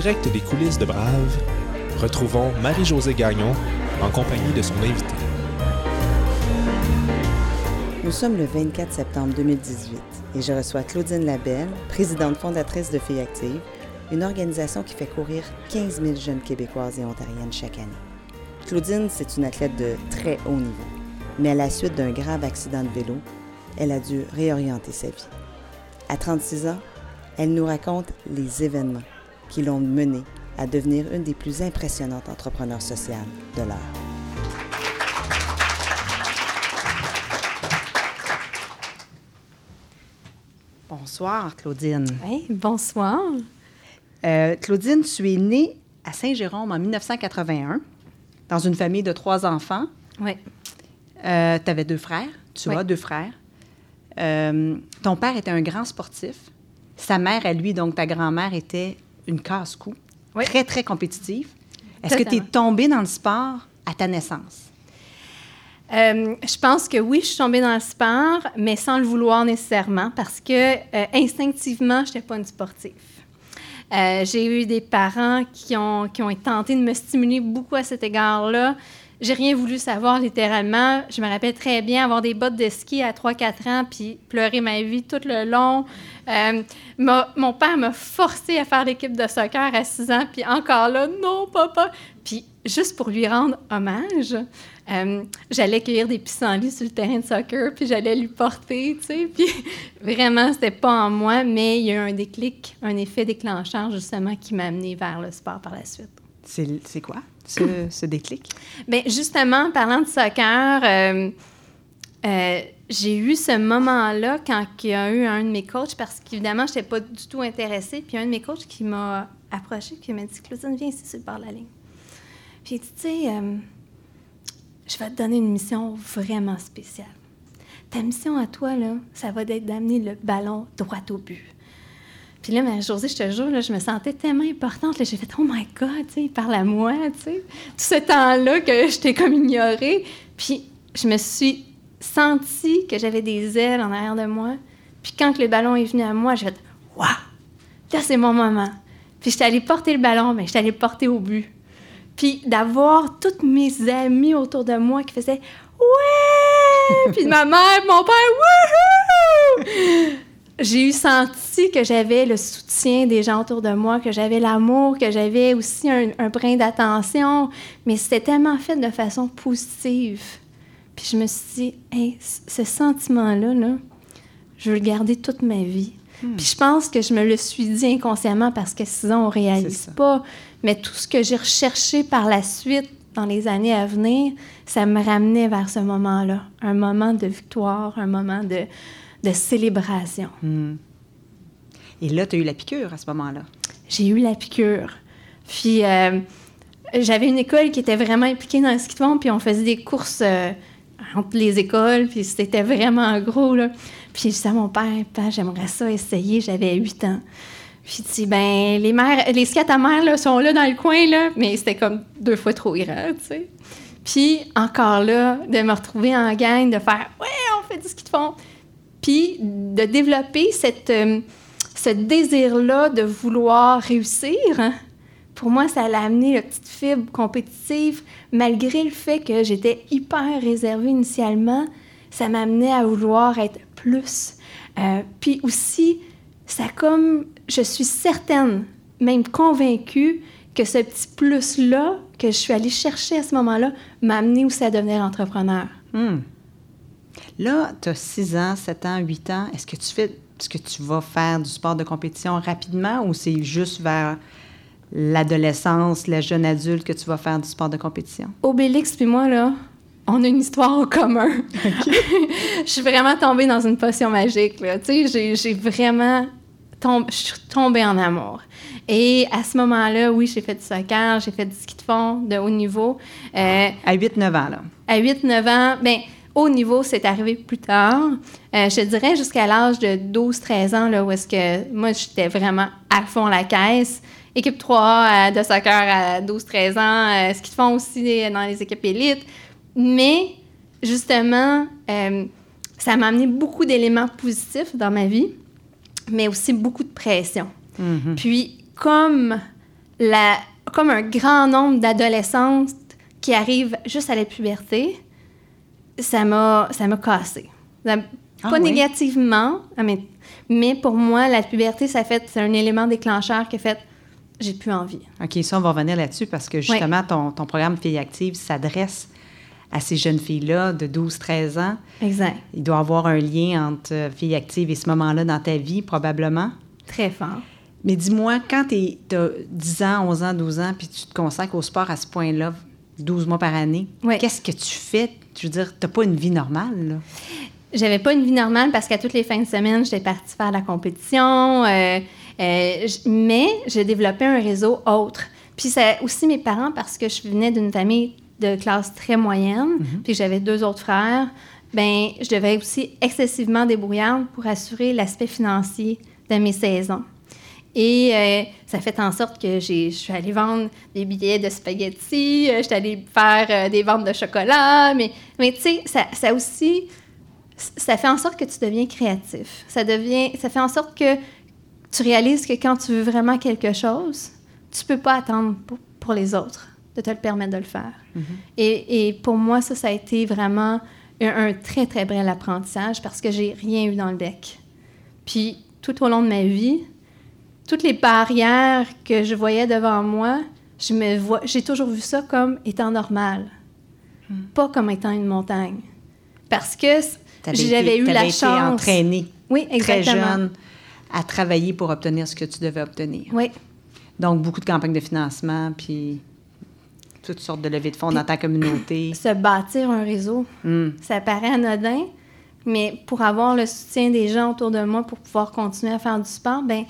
direct des coulisses de Brave, retrouvons Marie-Josée Gagnon en compagnie de son invité. Nous sommes le 24 septembre 2018 et je reçois Claudine Labelle, présidente fondatrice de Filles Actives, une organisation qui fait courir 15 000 jeunes Québécoises et Ontariennes chaque année. Claudine, c'est une athlète de très haut niveau, mais à la suite d'un grave accident de vélo, elle a dû réorienter sa vie. À 36 ans, elle nous raconte les événements qui l'ont menée à devenir une des plus impressionnantes entrepreneurs sociales de l'heure. Bonsoir, Claudine. Oui, bonsoir. Claudine, tu es née à Saint-Jérôme en 1981, dans une famille de 3 enfants. Oui. Tu avais 2 frères. Tu as 2 frères. Ton père était un grand sportif. Sa mère, à lui, donc ta grand-mère, était une casse-cou, très, très compétitive. Est-ce que tu es tombée dans le sport à ta naissance? Je pense que oui, je suis tombée dans le sport, mais sans le vouloir nécessairement, parce que instinctivement, je n'étais pas une sportive. J'ai eu des parents qui ont tenté de me stimuler beaucoup à cet égard-là. J'ai rien voulu savoir, littéralement. Je me rappelle très bien avoir des bottes de ski à 3-4 ans puis pleurer ma vie tout le long. Mon père m'a forcée à faire l'équipe de soccer à 6 ans, puis encore là, non, papa! Puis juste pour lui rendre hommage, j'allais cueillir des pissenlits sur le terrain de soccer, puis j'allais lui porter, tu sais. Puis vraiment, c'était pas en moi, mais il y a eu un déclic, un effet déclencheur, justement, qui m'a amenée vers le sport par la suite. C'est quoi, ce déclic? Bien, justement, en parlant de soccer, j'ai eu ce moment-là quand il y a eu un de mes coachs, parce qu'évidemment, je n'étais pas du tout intéressée, puis un de mes coachs qui m'a approchée, qui m'a dit « Claudine, viens ici sur le bord de la ligne. » Puis il dit « Tu sais, je vais te donner une mission vraiment spéciale. Ta mission à toi, là, ça va être d'amener le ballon droit au but. » Puis là, Marie-Josée, je te jure, là, je me sentais tellement importante. Là, j'ai fait « Oh my God, il parle à moi. » Tout ce temps-là que j'étais comme ignorée. Puis je me suis sentie que j'avais des ailes en arrière de moi. Puis quand le ballon est venu à moi, j'ai fait « Waouh! Là, c'est mon moment. » Puis j'étais allée porter le ballon, mais j'étais allée le porter au but. Puis d'avoir toutes mes amies autour de moi qui faisaient « Ouais! » Puis ma mère, mon père « Wouhou! » J'ai eu senti que j'avais le soutien des gens autour de moi, que j'avais l'amour, que j'avais aussi un brin d'attention, mais c'était tellement fait de façon positive. Puis je me suis dit, hey, ce sentiment-là, là, je veux le garder toute ma vie. Puis je pense que je me le suis dit inconsciemment parce que sinon, on ne réalise pas. Mais tout ce que j'ai recherché par la suite, dans les années à venir, ça me ramenait vers ce moment-là. Un moment de victoire, un moment de célébration. Et là, tu as eu la piqûre à ce moment-là. J'ai eu la piqûre. Puis, j'avais une école qui était vraiment impliquée dans le ski de fond, puis on faisait des courses entre les écoles, puis c'était vraiment gros, là. Puis, je disais à mon père, « J'aimerais ça essayer, j'avais 8 ans. » Puis, il dit, « Bien, les skis à ta mère, là, sont là dans le coin, là. » Mais c'était comme 2 fois trop grand, tu sais. Puis, encore là, de me retrouver en gang, de faire, « Ouais, on fait du ski de fond. » Puis de développer ce désir-là de vouloir réussir, hein? Pour moi, ça allait amener la petite fibre compétitive. Malgré le fait que j'étais hyper réservée initialement, ça m'amenait à vouloir être plus. Puis aussi, ça comme, je suis certaine, même convaincue, que ce petit plus-là que je suis allée chercher à ce moment-là m'a amenée aussi à devenir entrepreneur. Là, tu as 6 ans, 7 ans, 8 ans. Est-ce que tu vas faire du sport de compétition rapidement ou c'est juste vers l'adolescence, le jeune adulte que tu vas faire du sport de compétition? Obélix puis moi, là, on a une histoire en commun. Okay. Je suis vraiment tombée dans une potion magique, là. Tu sais, j'ai vraiment... Je suis tombée en amour. Et à ce moment-là, oui, j'ai fait du soccer, j'ai fait du ski de fond de haut niveau. À 8-9 ans, là. À 8-9 ans, bien... Haut niveau, c'est arrivé plus tard. Je dirais jusqu'à l'âge de 12-13 ans, là, où est-ce que moi, j'étais vraiment à fond la caisse. Équipe 3A de soccer à 12-13 ans, ce qu'ils font aussi dans les équipes élites. Mais, justement, ça m'a amené beaucoup d'éléments positifs dans ma vie, mais aussi beaucoup de pression. Mm-hmm. Puis, comme comme un grand nombre d'adolescentes qui arrivent juste à la puberté, ça m'a cassée. Négativement, mais pour moi, la puberté, c'est un élément déclencheur qui a fait « j'ai plus envie ». OK, ça, on va revenir là-dessus parce que justement, ton programme Filles Actives s'adresse à ces jeunes filles-là de 12-13 ans. Exact. Il doit y avoir un lien entre Filles Actives et ce moment-là dans ta vie, probablement. Très fort. Mais dis-moi, quand tu as 10 ans, 11 ans, 12 ans, puis tu te consacres au sport à ce point-là, 12 mois par année, qu'est-ce que tu fais? Je veux dire, tu n'as pas une vie normale, là. J'avais pas une vie normale parce qu'à toutes les fins de semaine, j'étais partie faire de la compétition, mais j'ai développé un réseau autre. Puis c'est aussi mes parents, parce que je venais d'une famille de classe très moyenne, puis j'avais 2 autres frères, bien, je devais aussi excessivement débrouillarde pour assurer l'aspect financier de mes saisons. Et ça fait en sorte que je suis allée vendre des billets de spaghettis, je suis allée faire des ventes de chocolat, mais tu sais, ça aussi... Ça fait en sorte que tu deviens créatif. Ça fait en sorte que tu réalises que quand tu veux vraiment quelque chose, tu peux pas attendre pour les autres de te le permettre de le faire. Mm-hmm. Et pour moi, ça a été vraiment un très, très bel apprentissage parce que j'ai rien eu dans le bec. Puis, tout au long de ma vie, toutes les barrières que je voyais devant moi, j'ai toujours vu ça comme étant normal, pas comme étant une montagne. Parce que... J'avais eu la chance. Été entraînée, très jeune, à travailler pour obtenir ce que tu devais obtenir. Oui. Donc, beaucoup de campagnes de financement, puis toutes sortes de levées de fonds dans ta communauté. Se bâtir un réseau, ça paraît anodin, mais pour avoir le soutien des gens autour de moi pour pouvoir continuer à faire du sport, bien,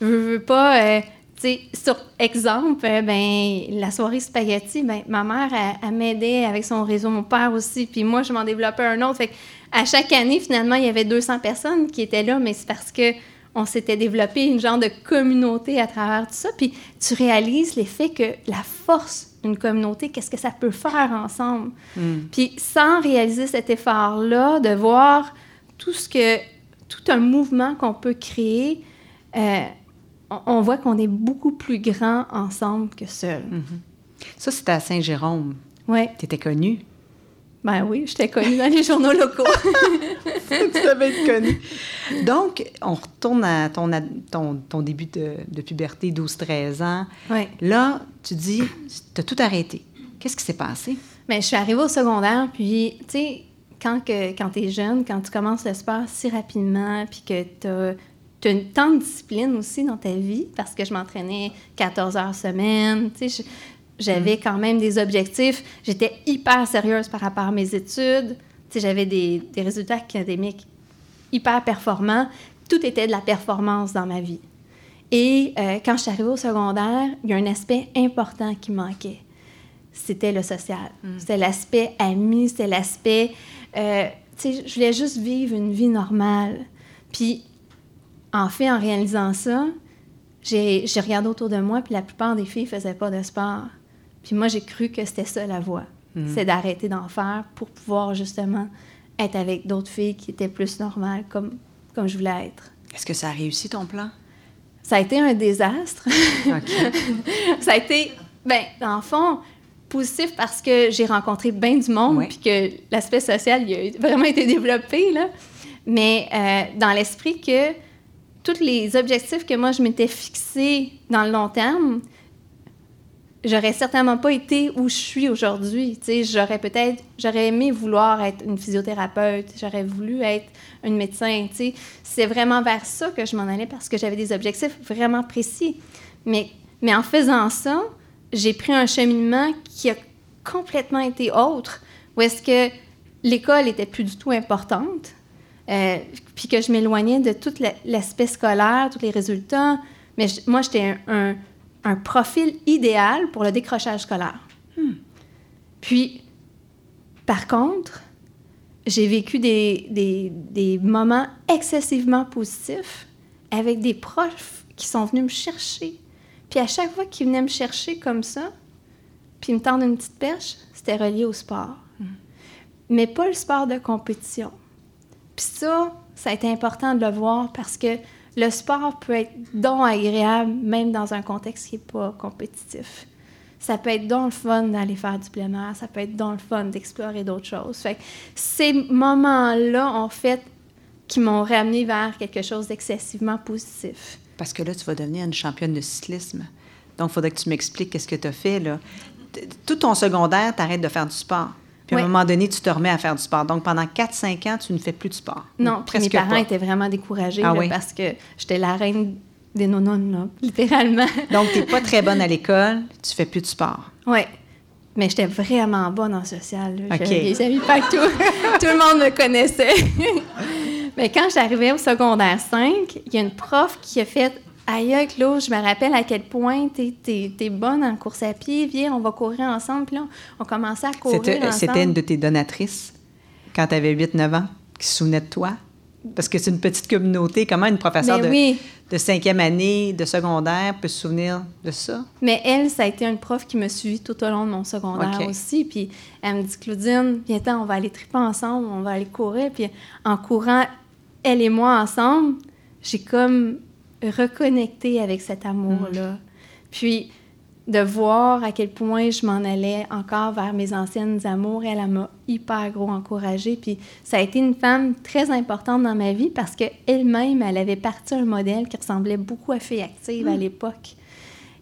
je veux pas... tu sais, sur exemple, la soirée spaghetti, ma mère, elle m'aidait avec son réseau, mon père aussi, puis moi, je m'en développais un autre. Fait qu'à chaque année, finalement, il y avait 200 personnes qui étaient là, mais c'est parce qu'on s'était développé une genre de communauté à travers tout ça. Puis tu réalises l'effet que la force d'une communauté, qu'est-ce que ça peut faire ensemble? Puis sans réaliser cet effort-là, de voir tout un mouvement qu'on peut créer... on voit qu'on est beaucoup plus grand ensemble que seul. Mm-hmm. Ça, c'était à Saint-Jérôme. Oui. Tu étais connue. Ben oui, j'étais connue dans les journaux locaux. Tu devais être connue. Donc, on retourne à ton début de puberté, 12-13 ans. Oui. Là, tu dis, tu as tout arrêté. Qu'est-ce qui s'est passé? Bien, je suis arrivée au secondaire, puis, tu sais, quand tu es jeune, quand tu commences le sport si rapidement, puis que tu as tant de discipline aussi dans ta vie, parce que je m'entraînais 14 heures semaine. Tu sais, j'avais quand même des objectifs. J'étais hyper sérieuse par rapport à mes études. Tu sais, j'avais des résultats académiques hyper performants. Tout était de la performance dans ma vie. Et quand je suis arrivée au secondaire, il y a un aspect important qui manquait. C'était le social. C'était l'aspect ami, c'était l'aspect... tu sais, je voulais juste vivre une vie normale. Puis... en réalisant ça, j'ai regardé autour de moi, puis la plupart des filles ne faisaient pas de sport. Puis moi, j'ai cru que c'était ça la voie. C'est d'arrêter d'en faire pour pouvoir justement être avec d'autres filles qui étaient plus normales, comme je voulais être. Est-ce que ça a réussi, ton plan? Ça a été un désastre. OK. Ça a été, dans le fond, positif parce que j'ai rencontré bien du monde, puis que l'aspect social il a vraiment été développé, là. Mais dans l'esprit que... tous les objectifs que moi, je m'étais fixés dans le long terme, j'aurais certainement pas été où je suis aujourd'hui. Tu sais, j'aurais aimé vouloir être une physiothérapeute, j'aurais voulu être une médecin. Tu sais, c'est vraiment vers ça que je m'en allais parce que j'avais des objectifs vraiment précis. Mais en faisant ça, j'ai pris un cheminement qui a complètement été autre, où est-ce que l'école n'était plus du tout importante. Puis que je m'éloignais de tout l'aspect scolaire, tous les résultats. Mais moi, j'étais un profil idéal pour le décrochage scolaire. Puis, par contre, j'ai vécu des moments excessivement positifs avec des profs qui sont venus me chercher. Puis à chaque fois qu'ils venaient me chercher comme ça, puis me tendre une petite perche, c'était relié au sport. Mais pas le sport de compétition. Puis ça a été important de le voir parce que le sport peut être donc agréable, même dans un contexte qui n'est pas compétitif. Ça peut être donc le fun d'aller faire du plein air, ça peut être donc le fun d'explorer d'autres choses. Fait que ces moments-là, en fait, qui m'ont ramené vers quelque chose d'excessivement positif. Parce que là, tu vas devenir une championne de cyclisme. Donc, il faudrait que tu m'expliques qu'est-ce que tu as fait, là. Tout ton secondaire, tu arrêtes de faire du sport. Puis, à un moment donné, tu te remets à faire du sport. Donc, pendant 4-5 ans, tu ne fais plus de sport. Non, presque mes parents étaient vraiment découragés parce que j'étais la reine des non-non, là, littéralement. Donc, tu n'es pas très bonne à l'école, tu ne fais plus de sport. Oui, mais j'étais vraiment bonne en social. J'avais des amis partout. Tout le monde me connaissait. Mais quand j'arrivais au secondaire 5, il y a une prof qui a fait... Aïe, Claude, je me rappelle à quel point t'es bonne en course à pied. Viens, on va courir ensemble. Puis là, on commençait à courir ensemble. C'était une de tes donatrices, quand t'avais 8-9 ans, qui se souvenait de toi? Parce que c'est une petite communauté. Comment une professeure de cinquième année, de secondaire, peut se souvenir de ça? Mais elle, ça a été une prof qui me suivit tout au long de mon secondaire aussi. Puis elle me dit, Claudine, viens-t'en, on va aller triper ensemble, on va aller courir. Puis en courant, elle et moi ensemble, j'ai comme... reconnecter avec cet amour-là. Puis, de voir à quel point je m'en allais encore vers mes anciennes amours, elle m'a hyper gros encouragée. Puis, ça a été une femme très importante dans ma vie parce qu'elle-même, elle avait parti un modèle qui ressemblait beaucoup à Filles Actives à l'époque.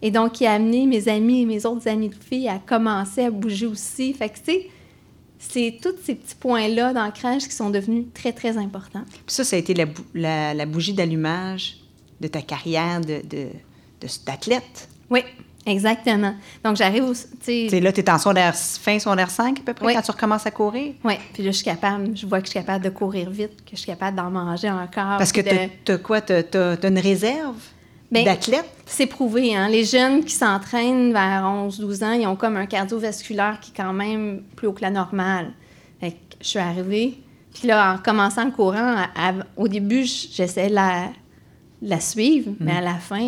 Et donc, qui a amené mes amis et mes autres amis de filles à commencer à bouger aussi. Fait que, tu sais, c'est tous ces petits points-là d'ancrage qui sont devenus très, très importants. Puis ça a été la bougie d'allumage de ta carrière d'athlète. Oui, exactement. Donc, j'arrive au... Là, tu es en fin secondaire 5, à peu près, quand tu recommences à courir. Oui, puis là, je vois que je suis capable de courir vite, que je suis capable d'en manger encore. Parce que t'as une réserve d'athlète? C'est prouvé, hein? Les jeunes qui s'entraînent vers 11-12 ans, ils ont comme un cardiovasculaire qui est quand même plus haut que la normale. Fait que je suis arrivée, puis là, en commençant le courant, au début, j'essayais la suivre, mais à la fin,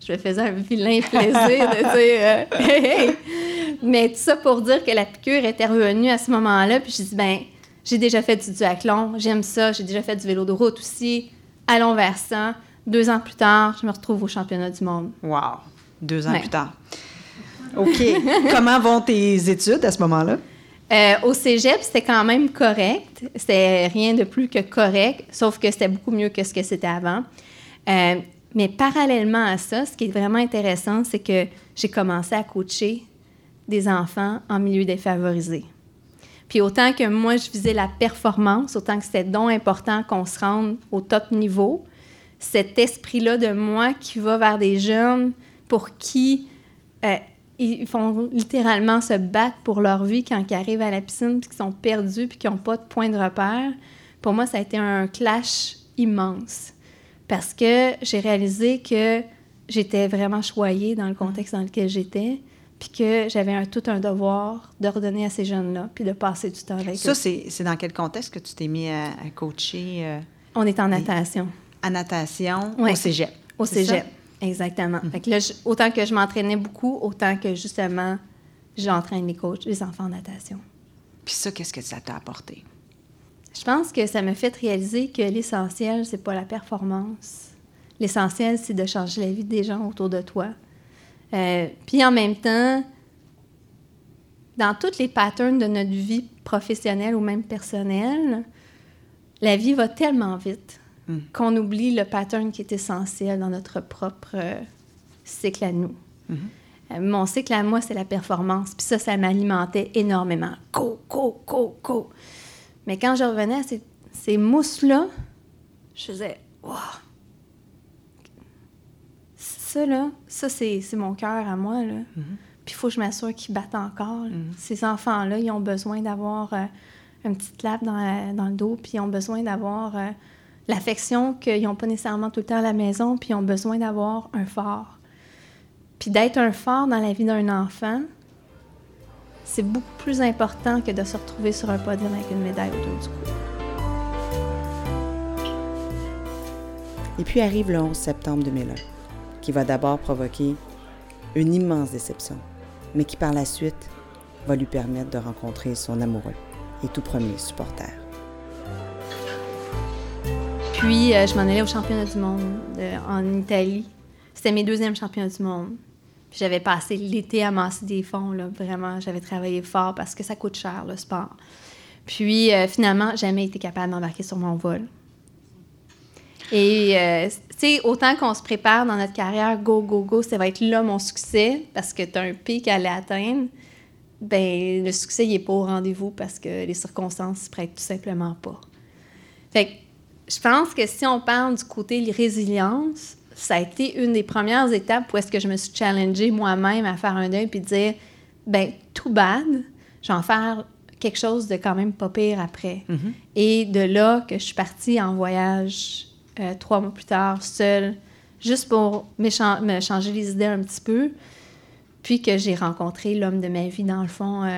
je me faisais un vilain plaisir de dire « Hey, hey! » Mais tout ça pour dire que la piqûre était revenue à ce moment-là, puis je dis « Ben, j'ai déjà fait du duathlon, j'aime ça, j'ai déjà fait du vélo de route aussi, allons vers ça. » 2 ans plus tard, je me retrouve au championnat du monde. Wow! 2 ans plus tard. OK. Comment vont tes études à ce moment-là? Au cégep, c'était quand même correct. C'était rien de plus que correct, sauf que c'était beaucoup mieux que ce que c'était avant. Mais parallèlement à ça, ce qui est vraiment intéressant, c'est que j'ai commencé à coacher des enfants en milieu défavorisé. Puis autant que moi, je visais la performance, autant que c'était donc important qu'on se rende au top niveau, cet esprit-là de moi qui va vers des jeunes pour qui ils font littéralement se battre pour leur vie quand ils arrivent à la piscine puis qu'ils sont perdus puis qu'ils n'ont pas de point de repère, pour moi, ça a été un clash immense. Parce que j'ai réalisé que j'étais vraiment choyée dans le contexte dans lequel j'étais, puis que j'avais tout un devoir de redonner à ces jeunes-là, puis de passer du temps avec eux. Ça, c'est dans quel contexte que tu t'es mis à coacher? On est en natation. En natation, au cégep. Au cégep, exactement. Fait que là, autant que je m'entraînais beaucoup, autant que, justement, j'entraîne les coachs, les enfants en natation. Puis ça, qu'est-ce que ça t'a apporté? Je pense que ça m'a fait réaliser que l'essentiel, c'est pas la performance. L'essentiel, c'est de changer la vie des gens autour de toi. Puis en même temps, dans tous les patterns de notre vie professionnelle ou même personnelle, la vie va tellement vite qu'on oublie le pattern qui est essentiel dans notre propre cycle à nous. Mon cycle à moi, c'est la performance. Puis ça m'alimentait énormément. Go, go, go, go! Mais quand je revenais à ces mousses-là, je faisais « Wow! » Ça, là, c'est mon cœur à moi, là. Puis il faut que je m'assure qu'ils battent encore. Ces enfants-là, ils ont besoin d'avoir une petite clap dans le dos, puis ils ont besoin d'avoir l'affection qu'ils n'ont pas nécessairement tout le temps à la maison, puis ils ont besoin d'avoir un phare. Puis d'être un phare dans la vie d'un enfant... c'est beaucoup plus important que de se retrouver sur un podium avec une médaille autour du cou. Et puis arrive le 11 septembre 2001, qui va d'abord provoquer une immense déception, mais qui par la suite va lui permettre de rencontrer son amoureux et tout premier supporter. Puis, je m'en allais au championnat du monde en Italie. C'était mes deuxièmes championnats du monde. Puis, j'avais passé l'été à amasser des fonds, là. Vraiment, j'avais travaillé fort parce que ça coûte cher, le sport. Puis, finalement, jamais été capable d'embarquer sur mon vol. Et, tu sais, autant qu'on se prépare dans notre carrière, go, go, go, ça va être là mon succès, parce que tu as un pic à l'atteindre, bien, le succès, il n'est pas au rendez-vous parce que les circonstances ne se prêtent tout simplement pas. Fait que je pense que si on parle du côté résilience, ça a été une des premières étapes où est-ce que je me suis challengée moi-même à faire un deuil puis dire, bien, too bad, je vais en faire quelque chose de quand même pas pire après. Mm-hmm. Et de là que je suis partie en voyage 3 mois plus tard, seule, juste pour me changer les idées un petit peu, puis que j'ai rencontré l'homme de ma vie, dans le fond,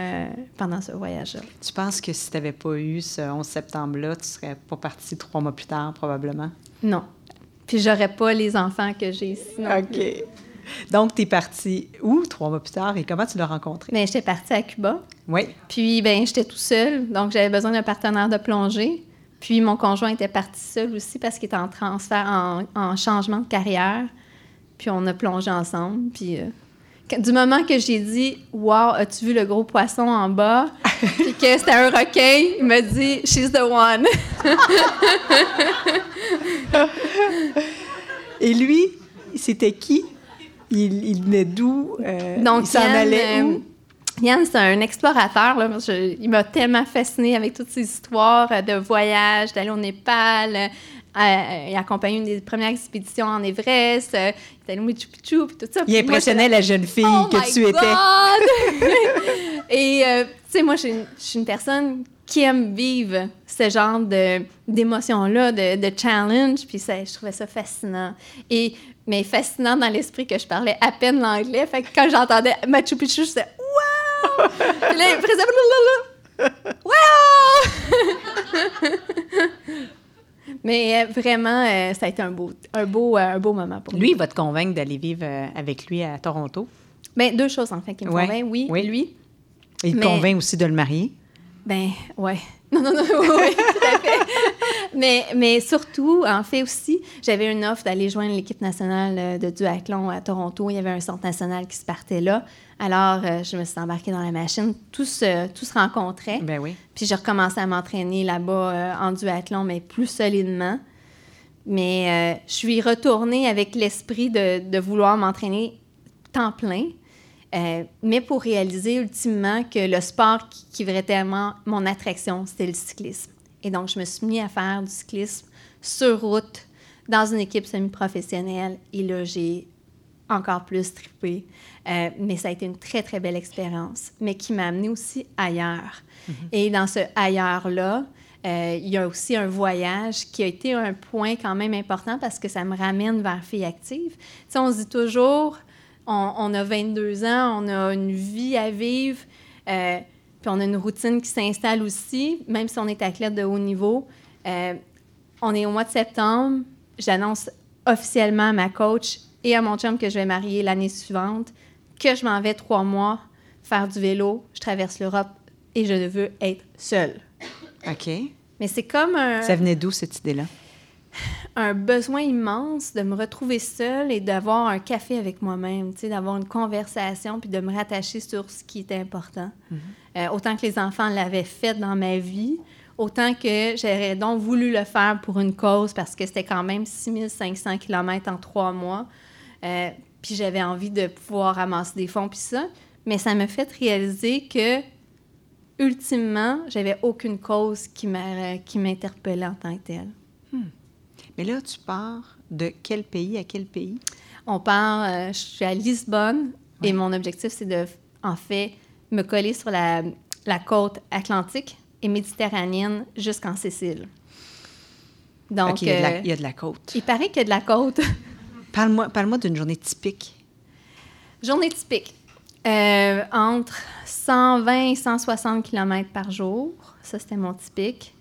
pendant ce voyage-là. Tu penses que si tu n'avais pas eu ce 11 septembre-là, tu ne serais pas partie 3 mois plus tard, probablement? Non. Puis j'aurais pas les enfants que j'ai ici. OK. Donc, tu es partie où, 3 mois plus tard, et comment tu l'as rencontré? Bien, j'étais partie à Cuba. Oui. Puis, bien, j'étais toute seule, donc j'avais besoin d'un partenaire de plongée. Puis mon conjoint était parti seul aussi parce qu'il était en transfert, en changement de carrière. Puis on a plongé ensemble. Puis du moment que j'ai dit « Wow, as-tu vu le gros poisson en bas? » Puis que c'était un requin, il m'a dit « She's the one! » Et lui, c'était qui? Il venait d'où? Donc, il s'en allait où? Yann, c'est un explorateur. Là. Il m'a tellement fascinée avec toutes ces histoires de voyages, d'aller au Népal. Il a accompagné une des premières expéditions en Everest. Il est allé au Machu Picchu, puis tout ça. Il impressionnait la jeune fille que tu étais. Et, tu sais, moi, je suis une personne qui aime vivre ce genre d'émotions-là, de challenge, puis ça, je trouvais ça fascinant. Mais fascinant dans l'esprit que je parlais à peine l'anglais. Fait que quand j'entendais Machu Picchu, je disais « Wow! » Puis là, il faisait « Wow! » Mais vraiment, ça a été un beau moment pour lui. Lui, il va te convaincre d'aller vivre avec lui à Toronto? Bien, deux choses, en fait, qui me convainc. Oui, lui. Et il te convainc aussi de le marier? Bien, oui. Non, oui, tout à fait. Mais surtout, en fait aussi, j'avais une offre d'aller joindre l'équipe nationale de duathlon à Toronto. Il y avait un centre national qui se partait là. Alors, je me suis embarquée dans la machine. Tout se rencontrait. Ben oui. Puis j'ai recommencé à m'entraîner là-bas en duathlon, mais plus solidement. Mais je suis retournée avec l'esprit de vouloir m'entraîner temps plein. Mais pour réaliser ultimement que le sport qui était tellement mon attraction, c'était le cyclisme. Et donc, je me suis mis à faire du cyclisme sur route dans une équipe semi-professionnelle. Et là, j'ai encore plus trippé. Mais ça a été une très, très belle expérience, mais qui m'a amenée aussi ailleurs. Mm-hmm. Et dans ce ailleurs-là, il y a aussi un voyage qui a été un point quand même important parce que ça me ramène vers Filles Actives. Tu sais, on se dit toujours... On a 22 ans, on a une vie à vivre, puis on a une routine qui s'installe aussi, même si on est athlète de haut niveau. On est au mois de septembre, j'annonce officiellement à ma coach et à mon chum que je vais marier l'année suivante, que je m'en vais 3 mois faire du vélo, je traverse l'Europe et je veux être seule. OK. Mais c'est comme un... Ça venait d'où, cette idée-là? Un besoin immense de me retrouver seule et d'avoir un café avec moi-même, tu sais, d'avoir une conversation puis de me rattacher sur ce qui était important. Mm-hmm. Autant que les enfants l'avaient fait dans ma vie, autant que j'aurais donc voulu le faire pour une cause parce que c'était quand même 6500 km en 3 mois. Puis j'avais envie de pouvoir ramasser des fonds puis ça. Mais ça m'a fait réaliser que, ultimement, j'avais aucune cause qui m'interpellait en tant que telle. Hmm. Mais là, tu pars de quel pays à quel pays? On part, je suis à Lisbonne, ouais. Et mon objectif, c'est de, en fait, me coller sur la côte atlantique et méditerranéenne jusqu'en Sicile. Donc, okay, il y a de la côte. Il paraît qu'il y a de la côte. Parle-moi d'une journée typique. Journée typique. Entre 120 et 160 km par jour. Ça, c'était mon typique.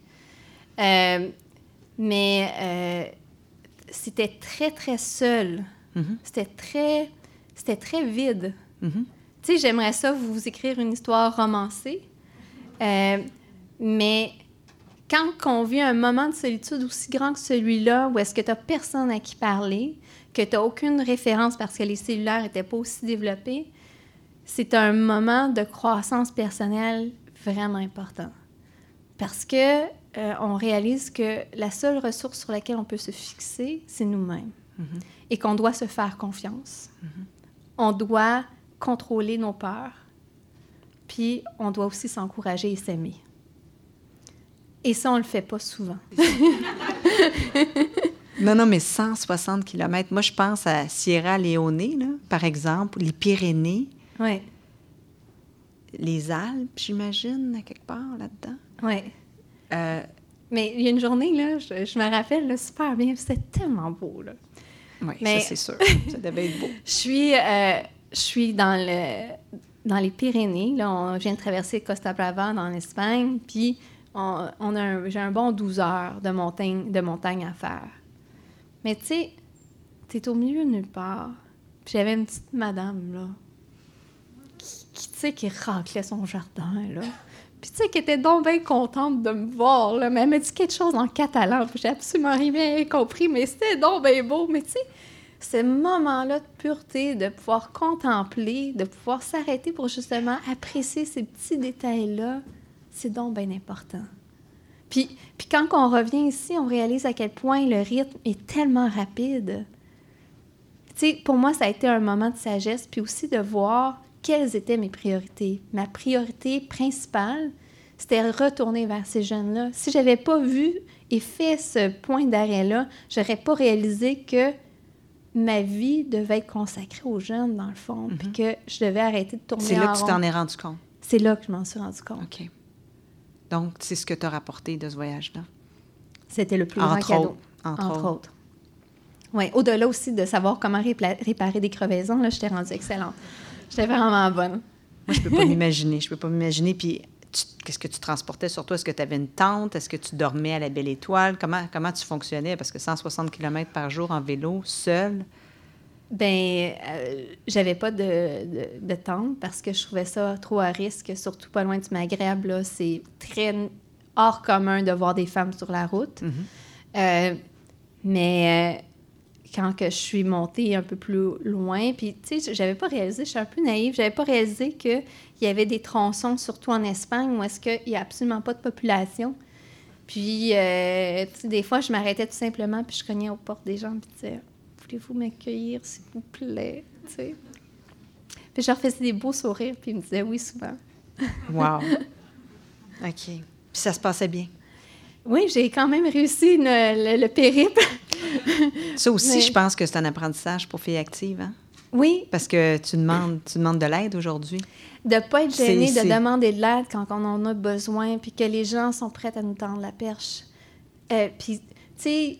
Mais c'était très, très seul. Mm-hmm. C'était très vide. Mm-hmm. Tu sais, j'aimerais ça vous écrire une histoire romancée, mais quand on vit un moment de solitude aussi grand que celui-là, où est-ce que tu n'as personne à qui parler, que tu n'as aucune référence parce que les cellulaires n'étaient pas aussi développés, c'est un moment de croissance personnelle vraiment important. Parce que on réalise que la seule ressource sur laquelle on peut se fixer, c'est nous-mêmes. Mm-hmm. Et qu'on doit se faire confiance. Mm-hmm. On doit contrôler nos peurs. Puis, on doit aussi s'encourager et s'aimer. Et ça, on ne le fait pas souvent. Non, mais 160 km. Moi, je pense à Sierra Leone, là, par exemple, les Pyrénées. Oui. Les Alpes, j'imagine, à quelque part, là-dedans. Oui. Mais il y a une journée, là, je me rappelle, là, super bien, c'était tellement beau, là. Oui, mais... ça, c'est sûr. Ça devait être beau. Je suis dans les Pyrénées. Là, je viens de traverser Costa Brava en Espagne, puis j'ai un bon 12 heures de montagne à faire. Mais tu sais, t'es au milieu de nulle part. Puis j'avais une petite madame, là, qui raclait son jardin, là. Puis tu sais, qui était donc bien contente de me voir, là. Mais elle m'a dit quelque chose en catalan, puis j'ai absolument rien compris, mais c'était donc bien beau. Mais tu sais, ce moment-là de pureté, de pouvoir contempler, de pouvoir s'arrêter pour justement apprécier ces petits détails-là, c'est donc bien important. Puis quand on revient ici, on réalise à quel point le rythme est tellement rapide. Tu sais, pour moi, ça a été un moment de sagesse, puis aussi de voir quelles étaient mes priorités. Ma priorité principale, c'était retourner vers ces jeunes-là. Si je n'avais pas vu et fait ce point d'arrêt-là, je n'aurais pas réalisé que ma vie devait être consacrée aux jeunes, dans le fond, mm-hmm. puis que je devais arrêter de tourner en rond. C'est là que tu t'en es rendu compte? C'est là que je m'en suis rendu compte. OK. Donc, c'est ce que tu as rapporté de ce voyage-là? C'était le plus grand cadeau. Entre autres. Oui. Au-delà aussi de savoir comment réparer des crevaisons, là, j'étais rendue excellente. J'étais vraiment bonne. Moi, je ne peux pas m'imaginer. Puis, qu'est-ce que tu transportais sur toi? Est-ce que tu avais une tente? Est-ce que tu dormais à la Belle Étoile? Comment tu fonctionnais? Parce que 160 km par jour en vélo, seule? Bien, j'avais pas de tente parce que je trouvais ça trop à risque, surtout pas loin du Maghreb. Là, c'est très hors commun de voir des femmes sur la route. Mm-hmm. Mais... Quand que je suis montée un peu plus loin, puis tu sais, j'avais pas réalisé, je suis un peu naïve, j'avais pas réalisé qu'il y avait des tronçons, surtout en Espagne, où est-ce qu'il y a absolument pas de population. Puis, tu sais, des fois, je m'arrêtais tout simplement, puis je cognais aux portes des gens, puis je disais « Voulez-vous m'accueillir, s'il vous plaît? » Tu sais. Puis je leur faisais des beaux sourires, puis ils me disaient « Oui, souvent. » Wow! OK. Puis ça se passait bien? Oui, j'ai quand même réussi le périple. Ça aussi, je pense que c'est un apprentissage pour filles actives, hein? Oui. Parce que tu demandes de l'aide aujourd'hui. De ne pas être gênée de demander de l'aide quand on en a besoin, puis que les gens sont prêts à nous tendre la perche. Puis, tu sais,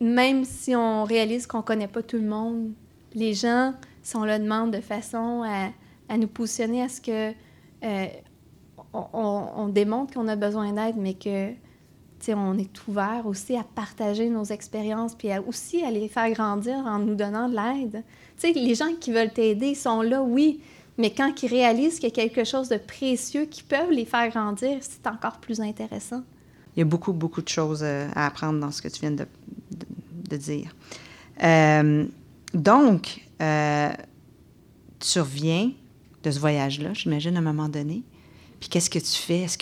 même si on réalise qu'on ne connaît pas tout le monde, les gens, si on le demande de façon à nous positionner à ce que on démontre qu'on a besoin d'aide, mais que... T'sais, on est ouvert aussi à partager nos expériences puis aussi à les faire grandir en nous donnant de l'aide. T'sais, les gens qui veulent t'aider sont là, oui, mais quand ils réalisent qu'il y a quelque chose de précieux qui peut les faire grandir, c'est encore plus intéressant. Il y a beaucoup, beaucoup de choses à apprendre dans ce que tu viens de dire. Donc, tu reviens de ce voyage-là, j'imagine, à un moment donné. Puis qu'est-ce que tu fais? Est-ce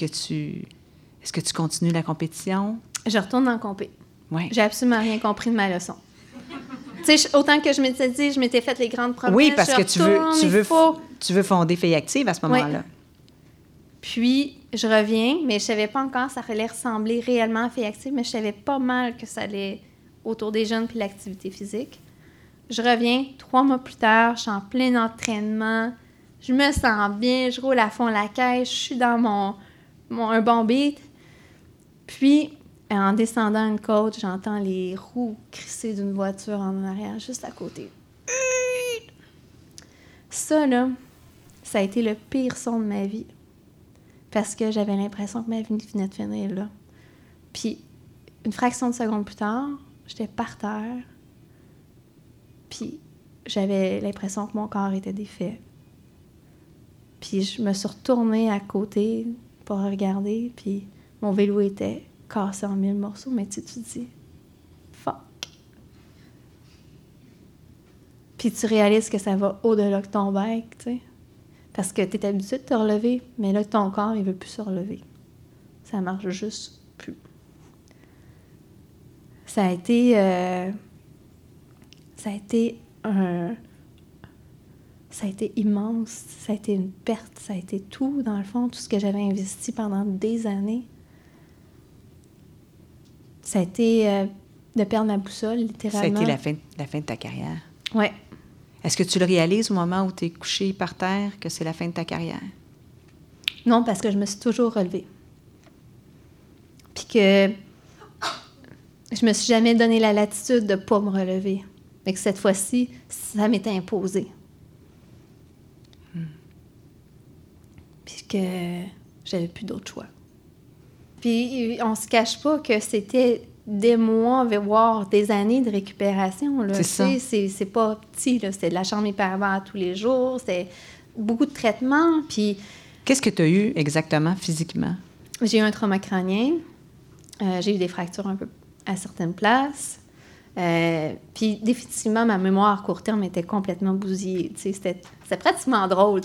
que tu continues la compétition? Je retourne en compé. Oui. J'ai absolument rien compris de ma leçon. Tu sais, autant que je m'étais dit, je m'étais fait les grandes promesses. Oui, parce que tu veux fonder Filles Actives à ce moment-là. Oui. Puis, je reviens, mais je savais pas encore ça allait ressembler réellement à Filles Actives, mais je savais pas mal que ça allait autour des jeunes puis l'activité physique. Je reviens 3 mois plus tard, je suis en plein entraînement, je me sens bien, je roule à fond la caisse, je suis dans un bon beat. Puis, en descendant une côte, j'entends les roues crisser d'une voiture en arrière, juste à côté. Ça, là, ça a été le pire son de ma vie. Parce que j'avais l'impression que ma vie venait de finir là. Puis, une fraction de seconde plus tard, j'étais par terre. Puis, j'avais l'impression que mon corps était défait. Puis, je me suis retournée à côté pour regarder, puis Mon vélo était cassé en 1000 morceaux, mais tu te dis « fuck ». Puis tu réalises que ça va au-delà de ton bike, tu sais. Parce que tu es habitué de te relever, mais là, ton corps, il veut plus se relever. Ça marche juste plus. Ça a été immense, ça a été une perte, ça a été tout, dans le fond, tout ce que j'avais investi pendant des années. Ça a été de perdre ma boussole, littéralement. Ça a été la fin de ta carrière. Oui. Est-ce que tu le réalises au moment où tu es couché par terre que c'est la fin de ta carrière? Non, parce que je me suis toujours relevée. Puis que je me suis jamais donné la latitude de ne pas me relever. Mais que cette fois-ci, ça m'était imposé. Puis que j'avais plus d'autre choix. Puis on se cache pas que c'était des mois, voire des années de récupération. Là. C'est pas petit. Là. C'est de la chambre hyperbare tous les jours. C'est beaucoup de traitements. Puis... Qu'est-ce que tu as eu exactement physiquement? J'ai eu un trauma crânien. J'ai eu des fractures un peu à certaines places. Puis définitivement, ma mémoire à court terme était complètement bousillée. C'était pratiquement drôle.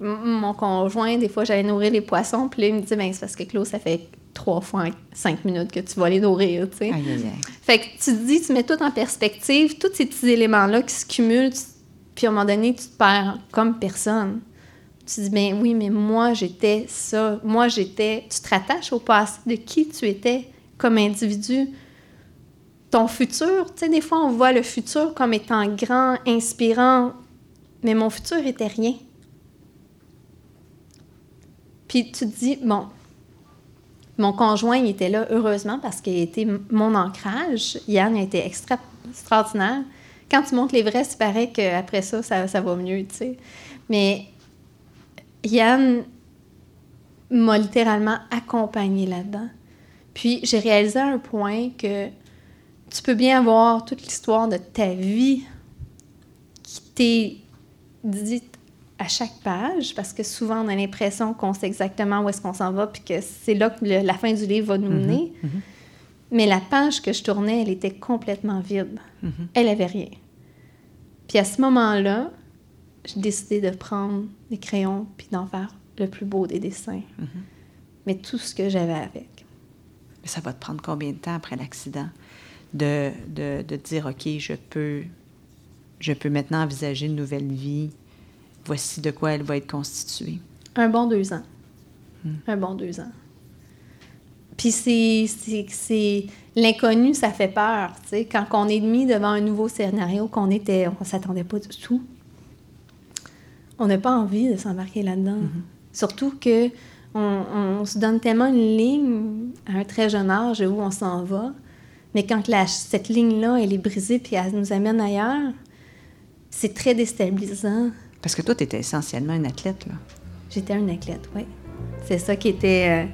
Mon conjoint, des fois, j'allais nourrir les poissons. Puis là, il me dit, ben c'est parce que Claude, ça fait 3 fois en 5 minutes que tu vas les nourrir, tu sais. Aïe, aïe, aïe. Fait que tu te dis, tu mets tout en perspective, tous ces petits éléments-là qui se cumulent, puis à un moment donné, tu te perds comme personne. Tu te dis, ben oui, mais moi, j'étais ça. Moi, j'étais... Tu te rattaches au passé de qui tu étais comme individu. Ton futur, tu sais, des fois, on voit le futur comme étant grand, inspirant, mais mon futur était rien. Puis tu te dis, bon... Mon conjoint, il était là, heureusement, parce qu'il a été mon ancrage. Yann a été extraordinaire. Quand tu montes l'Everest, il paraît qu'après ça, ça va mieux, tu sais. Mais Yann m'a littéralement accompagnée là-dedans. Puis j'ai réalisé à un point que tu peux bien avoir toute l'histoire de ta vie qui t'est dite à chaque page, parce que souvent, on a l'impression qu'on sait exactement où est-ce qu'on s'en va puis que c'est là que la fin du livre va nous mener. Mm-hmm. Mais la page que je tournais, elle était complètement vide. Mm-hmm. Elle avait rien. Puis à ce moment-là, j'ai décidé de prendre des crayons puis d'en faire le plus beau des dessins. Mm-hmm. Mais tout ce que j'avais avec. Mais ça va te prendre combien de temps après l'accident de dire, OK, je peux maintenant envisager une nouvelle vie? Voici de quoi elle va être constituée. Un bon 2 ans. Un bon 2 ans. Puis c'est l'inconnu, ça fait peur. T'sais. Quand on est mis devant un nouveau scénario on ne s'attendait pas du tout, on n'a pas envie de s'embarquer là-dedans. Mm-hmm. Surtout qu'on se donne tellement une ligne à un très jeune âge où on s'en va, mais quand cette ligne-là, elle est brisée puis elle nous amène ailleurs, c'est très déstabilisant. Parce que toi, tu étais essentiellement une athlète, là. J'étais une athlète, oui. C'est ça qui était...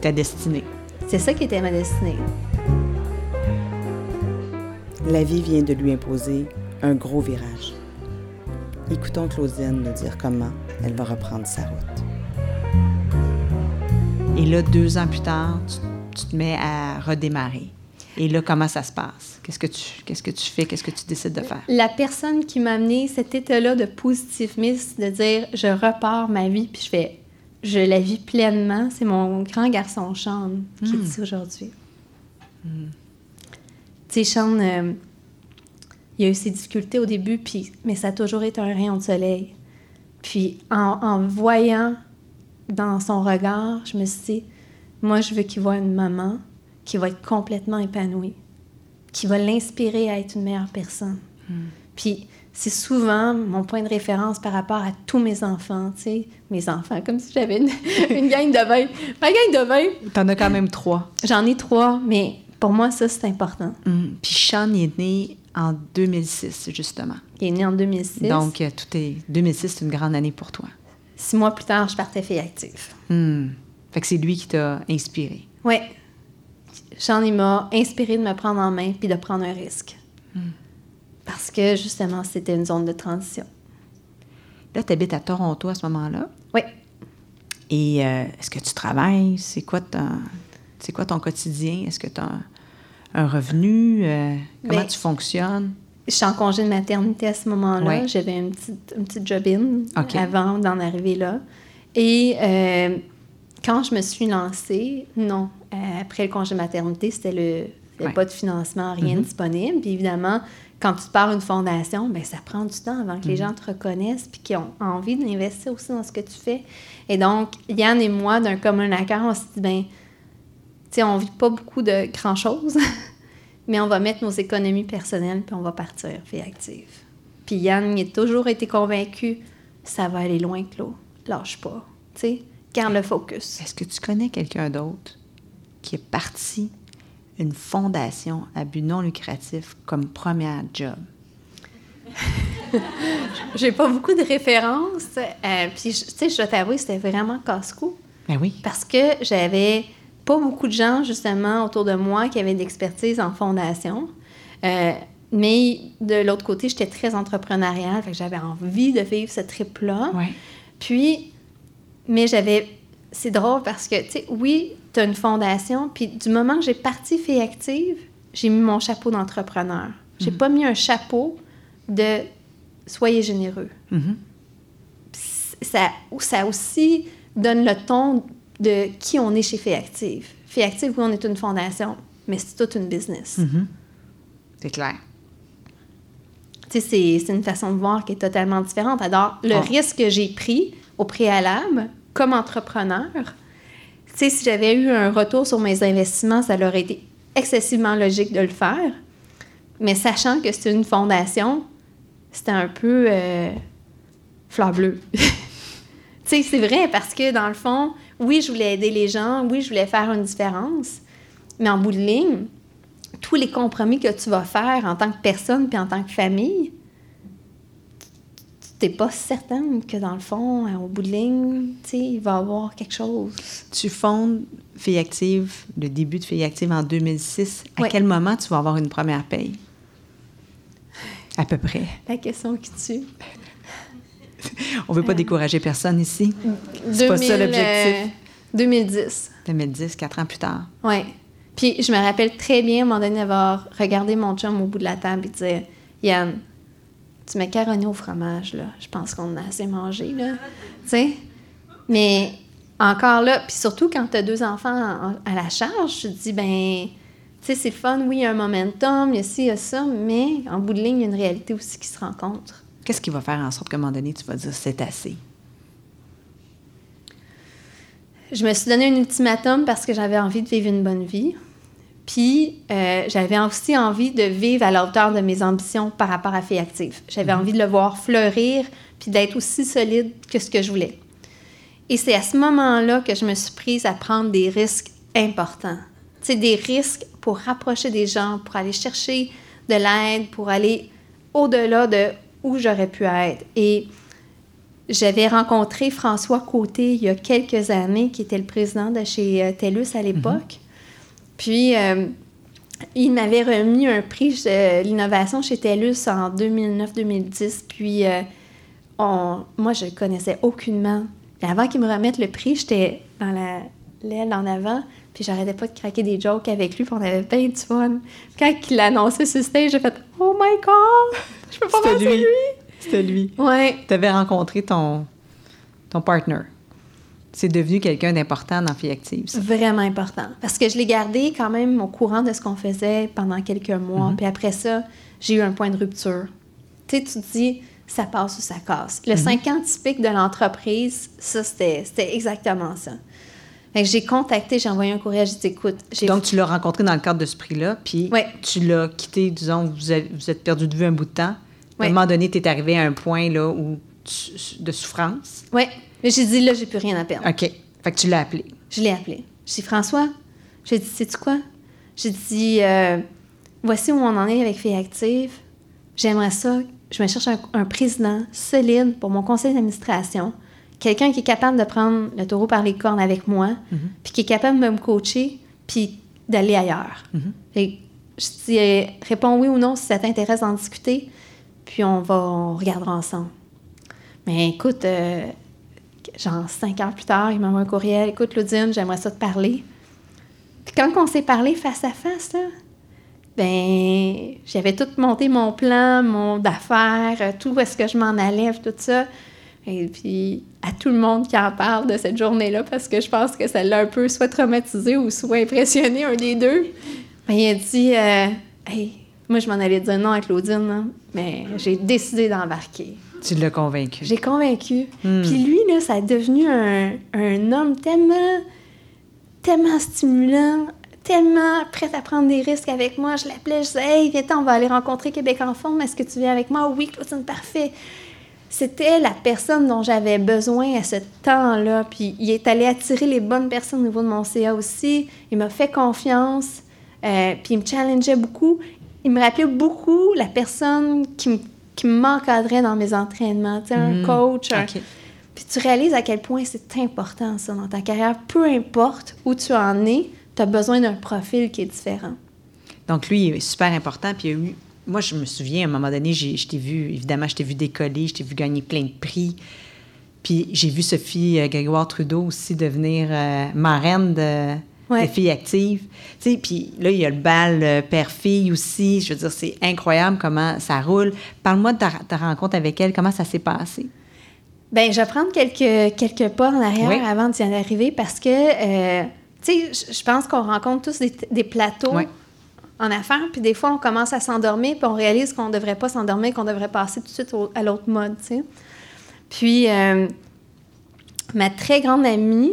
Ta destinée. C'est ça qui était ma destinée. La vie vient de lui imposer un gros virage. Écoutons Claudine nous dire comment elle va reprendre sa route. Et là, 2 ans plus tard, tu te mets à redémarrer. Et là, comment ça se passe? Qu'est-ce que tu fais? Qu'est-ce que tu décides de faire? La personne qui m'a amené cet état-là de positivisme, de dire « je repars ma vie » puis je la vis pleinement, c'est mon grand garçon Sean qui est ici aujourd'hui. Tu sais, Sean, il a eu ses difficultés au début, mais ça a toujours été un rayon de soleil. Puis en voyant dans son regard, je me suis dit « moi, je veux qu'il voie une maman » qui va être complètement épanouie, qui va l'inspirer à être une meilleure personne. Puis c'est souvent mon point de référence par rapport à tous mes enfants, tu sais, mes enfants, comme si j'avais une gang de 20. Ma gang de 20! T'en as quand même 3. J'en ai 3, mais pour moi, ça, c'est important. Puis Sean est né en 2006, justement. Il est né en 2006. Donc, 2006, c'est une grande année pour toi. 6 mois plus tard, je partais Filles Actives. Fait que c'est lui qui t'a inspirée. Oui. Sean, il m'a inspirée de me prendre en main puis de prendre un risque. Parce que, justement, c'était une zone de transition. Là, tu habites à Toronto à ce moment-là. Oui. Et est-ce que tu travailles? C'est quoi ton quotidien? Est-ce que tu as un revenu? Comment tu fonctionnes? Je suis en congé de maternité à ce moment-là. Oui. J'avais une petite job-in avant d'en arriver là. Et quand je me suis lancée, après le congé de maternité, c'était le pas de financement, rien de disponible. Puis évidemment, quand tu te pars une fondation, bien, ça prend du temps avant que les gens te reconnaissent puis qu'ils ont envie d'investir aussi dans ce que tu fais. Et donc, Yann et moi, d'un commun accord, on s'est dit, bien, tu sais, on ne vit pas beaucoup de grand-chose, mais on va mettre nos économies personnelles puis on va partir, Filles Actives. Puis Yann, il a toujours été convaincu, ça va aller loin, Claude. Lâche pas, tu sais, garde le focus. Est-ce que tu connais quelqu'un d'autre qui est parti une fondation à but non lucratif comme première job? J'ai pas beaucoup de références. Puis, tu sais, je dois t'avouer, c'était vraiment casse-cou. Ben oui. Parce que j'avais pas beaucoup de gens, justement, autour de moi qui avaient de l'expertise en fondation. Mais de l'autre côté, j'étais très entrepreneuriale. Fait que j'avais envie de vivre ce trip-là. Ouais. Puis, mais j'avais... C'est drôle parce que, tu sais, oui, tu as une fondation, puis du moment que j'ai parti Filles Actives, j'ai mis mon chapeau d'entrepreneur. J'ai pas mis un chapeau de « soyez généreux ». Ça aussi donne le ton de qui on est chez Filles Actives. Filles Actives, oui, on est une fondation, mais c'est toute une business. C'est clair. Tu sais, c'est une façon de voir qui est totalement différente. Alors, le risque que j'ai pris au préalable... comme entrepreneur, tu sais, si j'avais eu un retour sur mes investissements, ça aurait été excessivement logique de le faire. Mais sachant que c'est une fondation, c'était un peu fleur bleue. Tu sais, c'est vrai parce que dans le fond, oui, je voulais aider les gens, oui, je voulais faire une différence, mais en bout de ligne, tous les compromis que tu vas faire en tant que personne puis en tant que famille, t'es pas certaine que, dans le fond, au bout de ligne, tu sais, il va y avoir quelque chose. Tu fondes Filles Actives, le début de Filles Actives en 2006. À quel moment tu vas avoir une première paye? À peu près. La question qui tue. On veut pas décourager personne ici. C'est pas ça l'objectif. 2010. 2010, 4 ans plus tard. Oui. Puis je me rappelle très bien, à un moment donné, d'avoir regardé mon chum au bout de la table et dire « Yann, tu mets macaroni au fromage, là. Je pense qu'on a assez mangé, là. » Tu sais? Mais encore là, puis surtout quand tu as 2 enfants à la charge, tu te dis, ben, tu sais, c'est fun, oui, il y a un momentum, il y a ci, il y a ça, mais en bout de ligne, il y a une réalité aussi qui se rencontre. Qu'est-ce qui va faire en sorte qu'à un moment donné, tu vas dire, c'est assez? Je me suis donné un ultimatum parce que j'avais envie de vivre une bonne vie. Puis, j'avais aussi envie de vivre à la hauteur de mes ambitions par rapport à Filles Actives. J'avais envie de le voir fleurir puis d'être aussi solide que ce que je voulais. Et c'est à ce moment-là que je me suis prise à prendre des risques importants. Tu sais, des risques pour rapprocher des gens, pour aller chercher de l'aide, pour aller au-delà de où j'aurais pu être. Et j'avais rencontré François Côté il y a quelques années, qui était le président de chez TELUS à l'époque. Puis, il m'avait remis un prix de l'innovation chez TELUS en 2009-2010. Puis, moi, je ne connaissais aucunement. Puis avant qu'ils me remettent le prix, j'étais dans l'aile en avant. Puis, j'arrêtais pas de craquer des jokes avec lui. Puis, on avait bien du fun. Quand il l'a annoncé sur stage, j'ai fait « Oh my God! Je peux pas voir c'est lui! » C'était lui. Oui. Tu avais rencontré ton partner. C'est devenu quelqu'un d'important dans Filles Actives. Ça. Vraiment important. Parce que je l'ai gardé quand même au courant de ce qu'on faisait pendant quelques mois. Puis après ça, j'ai eu un point de rupture. Tu sais, tu te dis, ça passe ou ça casse. Le 5 ans typique de l'entreprise, ça, c'était exactement ça. Fait que j'ai contacté, j'ai envoyé un courriel, j'ai dit, écoute... Donc, tu l'as rencontré dans le cadre de ce prix-là, puis tu l'as quitté, disons, vous êtes perdu de vue un bout de temps. À un moment donné, tu es arrivé à un point là, où de souffrance. Oui. Mais j'ai dit, là, j'ai plus rien à perdre. OK. Fait que tu l'as appelé. Je l'ai appelé. J'ai dit, François, j'ai dit, sais-tu quoi? J'ai dit, voici où on en est avec Filles Actives. J'aimerais ça. Je me cherche un président solide pour mon conseil d'administration. Quelqu'un qui est capable de prendre le taureau par les cornes avec moi, puis qui est capable de me coacher, puis d'aller ailleurs. Fait que je dis, réponds oui ou non si ça t'intéresse d'en discuter, puis on regardera ensemble. Mais écoute... genre 5 ans plus tard, il m'envoie un courriel. « Écoute, Claudine, j'aimerais ça te parler. » Puis quand on s'est parlé face à face, là, ben j'avais tout monté, mon plan, mon d'affaires, tout où est-ce que je m'en allais, tout ça. Et puis, à tout le monde qui en parle de cette journée-là, parce que je pense que ça l'a un peu soit traumatisé ou soit impressionné, un des deux, ben, il a dit « Hey, moi, je m'en allais dire non à Claudine, hein, mais j'ai décidé d'embarquer. » Tu l'as convaincu. J'ai convaincu. Mm. Puis lui, là, ça a devenu un homme tellement, tellement stimulant, tellement prêt à prendre des risques avec moi. Je l'appelais, je disais « Hey, viens-t'en, on va aller rencontrer Québec en forme. Est-ce que tu viens avec moi? » « Oui, Claudine, parfait. » C'était la personne dont j'avais besoin à ce temps-là. Puis il est allé attirer les bonnes personnes au niveau de mon CA aussi. Il m'a fait confiance. Puis il me challengeait beaucoup. Il me rappelait beaucoup la personne qui m'encadrait dans mes entraînements. Tu sais, un coach. Okay. Puis tu réalises à quel point c'est important, ça, dans ta carrière. Peu importe où tu en es, tu as besoin d'un profil qui est différent. Donc lui, il est super important. Puis il y a eu... Moi, je me souviens, à un moment donné, je t'ai vu, évidemment, je t'ai vu décoller, je t'ai vu gagner plein de prix. Puis j'ai vu Sophie Grégoire-Trudeau aussi devenir marraine de Filles Actives. Tu sais, puis là, il y a le bal père-fille aussi. Je veux dire, c'est incroyable comment ça roule. Parle-moi de ta rencontre avec elle, comment ça s'est passé? Bien, je vais prendre quelques pas en arrière avant d'y en arriver parce que, tu sais, je pense qu'on rencontre tous des plateaux. Oui. En affaires, puis des fois, on commence à s'endormir, puis on réalise qu'on ne devrait pas s'endormir, qu'on devrait passer tout de suite à l'autre mode, tu sais. Puis, ma très grande amie,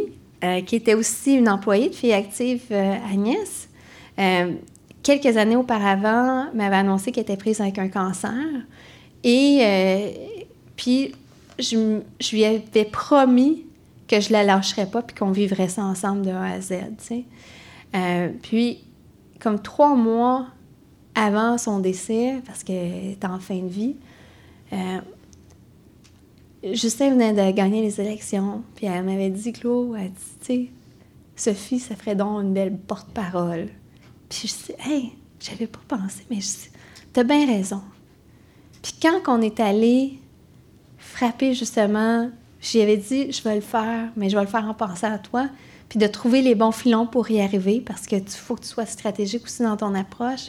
qui était aussi une employée de Filles Actives, Agnès, quelques années auparavant, m'avait annoncé qu'elle était prise avec un cancer. Et puis, je lui avais promis que je ne la lâcherais pas, puis qu'on vivrait ça ensemble de A à Z, tu sais. Puis, comme 3 mois avant son décès, parce qu'elle était en fin de vie, Justin venait de gagner les élections. Puis elle m'avait dit, Claude, elle dit, tu sais, Sophie, ça ferait donc une belle porte-parole. Puis je dis, hey, j'avais pas pensé, mais je dis, t'as bien raison. Puis quand on est allé frapper, justement, j'y avais dit, je vais le faire, mais je vais le faire en pensant à toi. Puis de trouver les bons filons pour y arriver, parce que faut que tu sois stratégique aussi dans ton approche.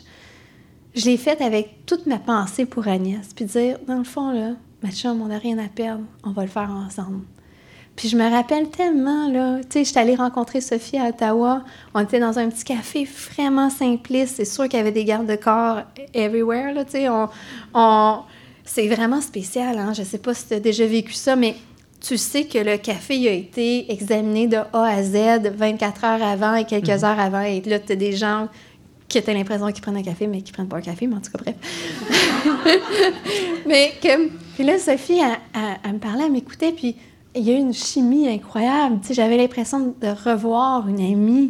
Je l'ai faite avec toute ma pensée pour Agnès, puis dire, dans le fond, là, ma chum, on n'a rien à perdre, on va le faire ensemble. Puis je me rappelle tellement, là, tu sais, j'étais allée rencontrer Sophie à Ottawa, on était dans un petit café vraiment simpliste, c'est sûr qu'il y avait des gardes-corps everywhere, là, tu sais, c'est vraiment spécial, hein, je sais pas si tu as déjà vécu ça, mais... Tu sais que le café il a été examiné de A à Z 24 heures avant et quelques heures avant. Et là, tu as des gens qui ont l'impression qu'ils prennent un café, mais qui ne prennent pas un café, mais en tout cas, bref. Puis là, Sophie, elle me parlait, elle m'écoutait, puis il y a eu une chimie incroyable. Tu sais, j'avais l'impression de revoir une amie.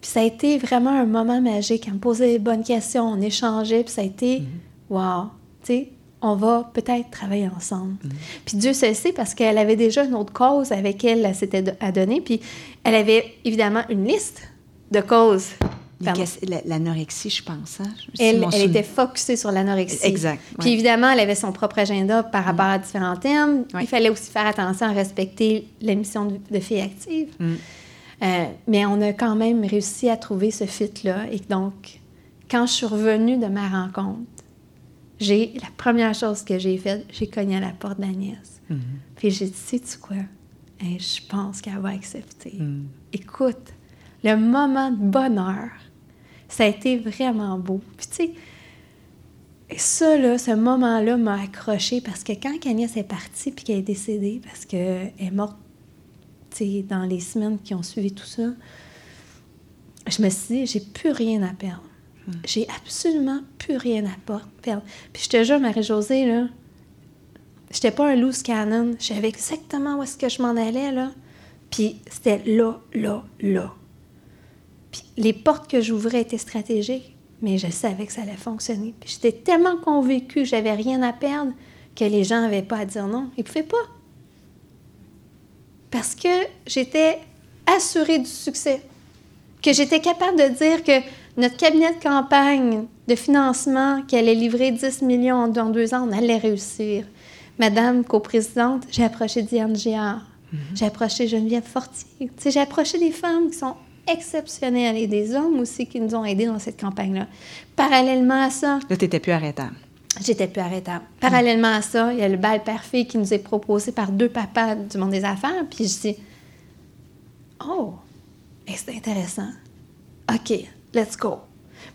Puis ça a été vraiment un moment magique. Elle me posait les bonnes questions, on échangeait, puis ça a été « wow ». Tu sais, on va peut-être travailler ensemble. Puis Dieu se le sait, parce qu'elle avait déjà une autre cause avec elle, elle s'était adonnée, puis elle avait évidemment une liste de causes. L'anorexie, je pense. Hein? Elle était focusée sur l'anorexie. Exact. Ouais. Puis évidemment, elle avait son propre agenda par rapport à différents thèmes. Ouais. Il fallait aussi faire attention à respecter la mission de Filles Actives. Mais on a quand même réussi à trouver ce fit-là. Et donc, quand je suis revenue de ma rencontre, la première chose que j'ai faite, j'ai cogné à la porte d'Agnès. Puis j'ai dit, sais-tu quoi? Hey, je pense qu'elle va accepter. Écoute, le moment de bonheur, ça a été vraiment beau. Puis tu sais, ce moment-là m'a accrochée, parce que quand Agnès est partie puis qu'elle est décédée, parce qu'elle est morte, tu sais, dans les semaines qui ont suivi tout ça, je me suis dit, j'ai plus rien à perdre. J'ai absolument plus rien à perdre. Puis je te jure, Marie-Josée, là, j'étais pas un loose cannon. Je savais exactement où est-ce que je m'en allais, là. Puis c'était là. Puis les portes que j'ouvrais étaient stratégiques, mais je savais que ça allait fonctionner. Puis j'étais tellement convaincue que j'avais rien à perdre que les gens n'avaient pas à dire non. Ils pouvaient pas. Parce que j'étais assurée du succès. Que j'étais capable de dire que notre cabinet de campagne de financement qui allait livrer 10 millions dans 2 ans, on allait réussir. Madame coprésidente, j'ai approché Diane Giard. J'ai approché Geneviève Fortier. T'sais, j'ai approché des femmes qui sont exceptionnelles et des hommes aussi qui nous ont aidés dans cette campagne-là. Parallèlement à ça... Là, t'étais plus arrêtable. J'étais plus arrêtable. Parallèlement à ça, il y a le bal père-fille qui nous est proposé par deux papas du monde des affaires. Puis je dis, oh, ben c'est intéressant. OK, let's go.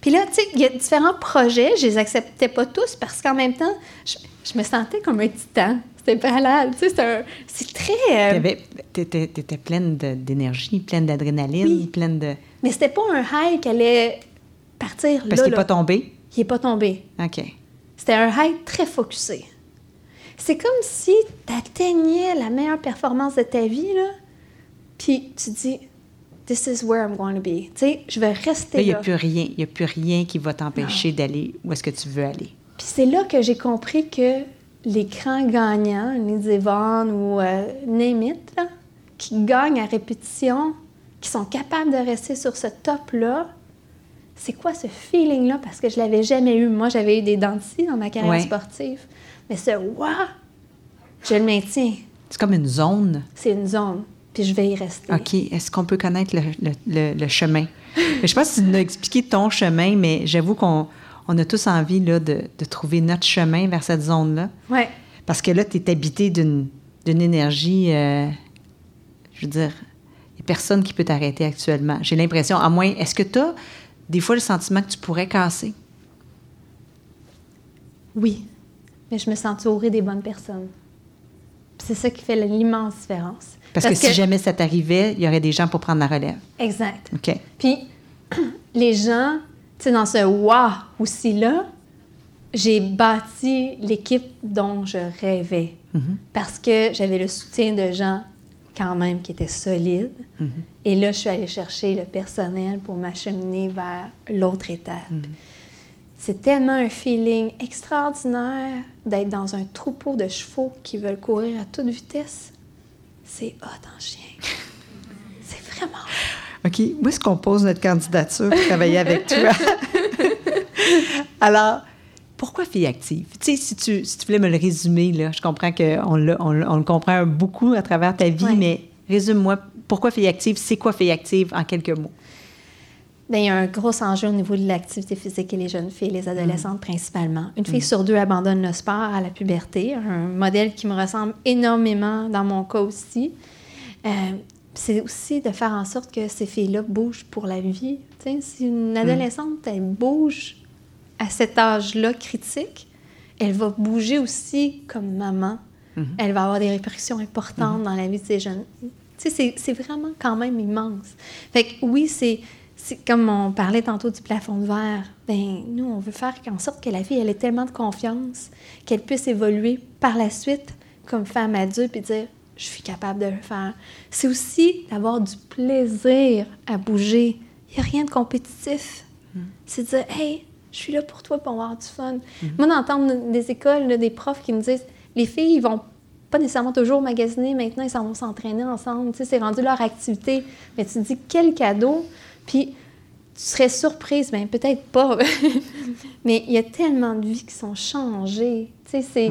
Puis là, tu sais, il y a différents projets. Je les acceptais pas tous parce qu'en même temps, je me sentais comme un titan. C'était malade. Tu sais, c'est très... T'étais pleine d'énergie, pleine d'adrénaline, pleine de... Mais c'était pas un high qui allait partir là. Parce qu'il n'est pas tombé? Il n'est pas tombé. OK. C'était un high très focusé. C'est comme si tu atteignais la meilleure performance de ta vie, là, puis tu dis... This is where I'm going to be. Tu sais, je vais rester là. Il n'y a plus rien. Il n'y a plus rien qui va t'empêcher d'aller où est-ce que tu veux aller. Puis c'est là que j'ai compris que les grands gagnants, les Yvonne ou name it, là, qui gagnent à répétition, qui sont capables de rester sur ce top-là, c'est quoi ce feeling-là? Parce que je ne l'avais jamais eu. Moi, j'avais eu des dents de scie dans ma carrière sportive. Mais ce « wow », je le maintiens. C'est comme une zone. C'est une zone. Puis je vais y rester. OK. Est-ce qu'on peut connaître le chemin? Je ne sais pas si tu nous as expliqué ton chemin, mais j'avoue qu'on a tous envie là, de trouver notre chemin vers cette zone-là. Oui. Parce que là, tu es habité d'une énergie, je veux dire, il n'y a personne qui peut t'arrêter actuellement. J'ai l'impression, à moins... Est-ce que tu as des fois le sentiment que tu pourrais casser? Oui. Mais je me sens entourée des bonnes personnes. Puis c'est ça qui fait l'immense différence. Parce que si jamais ça t'arrivait, il y aurait des gens pour prendre la relève. Exact. OK. Puis, les gens, tu sais, dans ce « wow » aussi-là, j'ai bâti l'équipe dont je rêvais. Mm-hmm. Parce que j'avais le soutien de gens, quand même, qui étaient solides. Mm-hmm. Et là, je suis allée chercher le personnel pour m'acheminer vers l'autre étape. Mm-hmm. C'est tellement un feeling extraordinaire d'être dans un troupeau de chevaux qui veulent courir à toute vitesse. C'est hot en chien. C'est vraiment... OK. Où est-ce qu'on pose notre candidature pour travailler avec toi? Alors, pourquoi Filles Actives? Tu sais, si tu voulais me le résumer, là, je comprends qu'on le comprend beaucoup à travers ta vie, mais résume-moi, pourquoi Filles Actives? C'est quoi Filles Actives en quelques mots? Bien, il y a un gros enjeu au niveau de l'activité physique et les jeunes filles, les adolescentes principalement. Une fille sur deux abandonne le sport à la puberté, un modèle qui me ressemble énormément dans mon cas aussi. C'est aussi de faire en sorte que ces filles-là bougent pour la vie. T'sais, si une adolescente, elle bouge à cet âge-là critique, elle va bouger aussi comme maman. Mm-hmm. Elle va avoir des répercussions importantes dans la vie de ces jeunes. T'sais, c'est vraiment quand même immense. Fait que oui, c'est comme on parlait tantôt du plafond de verre. Bien, nous, on veut faire en sorte que la fille, elle ait tellement de confiance qu'elle puisse évoluer par la suite comme femme adulte et dire « je suis capable de le faire ». C'est aussi d'avoir du plaisir à bouger. Il n'y a rien de compétitif. C'est de dire « hey, je suis là pour toi pour avoir du fun ». Moi, d'entendre des écoles, là, des profs qui me disent « les filles, ils vont pas nécessairement toujours magasiner, maintenant, ils s'en vont s'entraîner ensemble. » Tu sais, c'est rendu leur activité. Mais tu te dis « quel cadeau ». Puis, tu serais surprise, bien, peut-être pas. Mais il y a tellement de vies qui sont changées. Tu sais,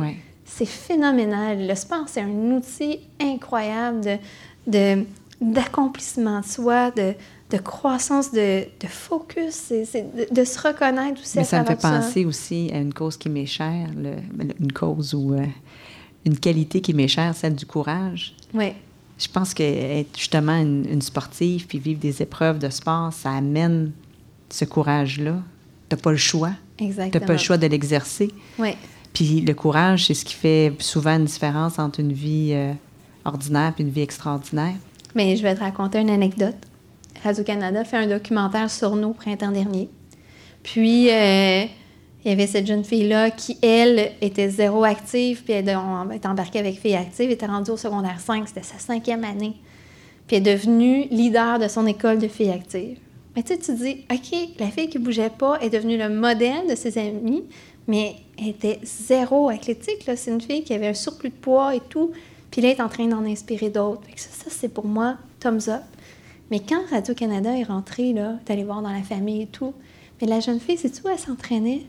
c'est phénoménal. Le sport, c'est un outil incroyable d'accomplissement de soi, de croissance, de focus, de se reconnaître aussi. Mais ça me fait penser aussi à une cause qui m'est chère, une cause ou une qualité qui m'est chère, celle du courage. Oui. Je pense qu'être justement une sportive puis vivre des épreuves de sport, ça amène ce courage-là. T'as pas le choix. Exactement. T'as pas le choix de l'exercer. Oui. Puis le courage, c'est ce qui fait souvent une différence entre une vie ordinaire puis une vie extraordinaire. Mais je vais te raconter une anecdote. Radio-Canada fait un documentaire sur nous au printemps dernier. Puis... il y avait cette jeune fille-là qui, elle, était zéro active, puis elle est embarquée avec Filles Actives, elle était rendue au secondaire 5, c'était sa 5e année. Puis elle est devenue leader de son école de Filles Actives. Mais tu sais, tu te dis, OK, la fille qui ne bougeait pas est devenue le modèle de ses amis, mais elle était zéro athlétique, là. C'est une fille qui avait un surplus de poids et tout, puis là, elle est en train d'en inspirer d'autres. Fait que ça, c'est pour moi, thumbs up. Mais quand Radio-Canada est rentrée, là, t'allais voir dans la famille et tout, mais la jeune fille, sais-tu où elle s'entraînait?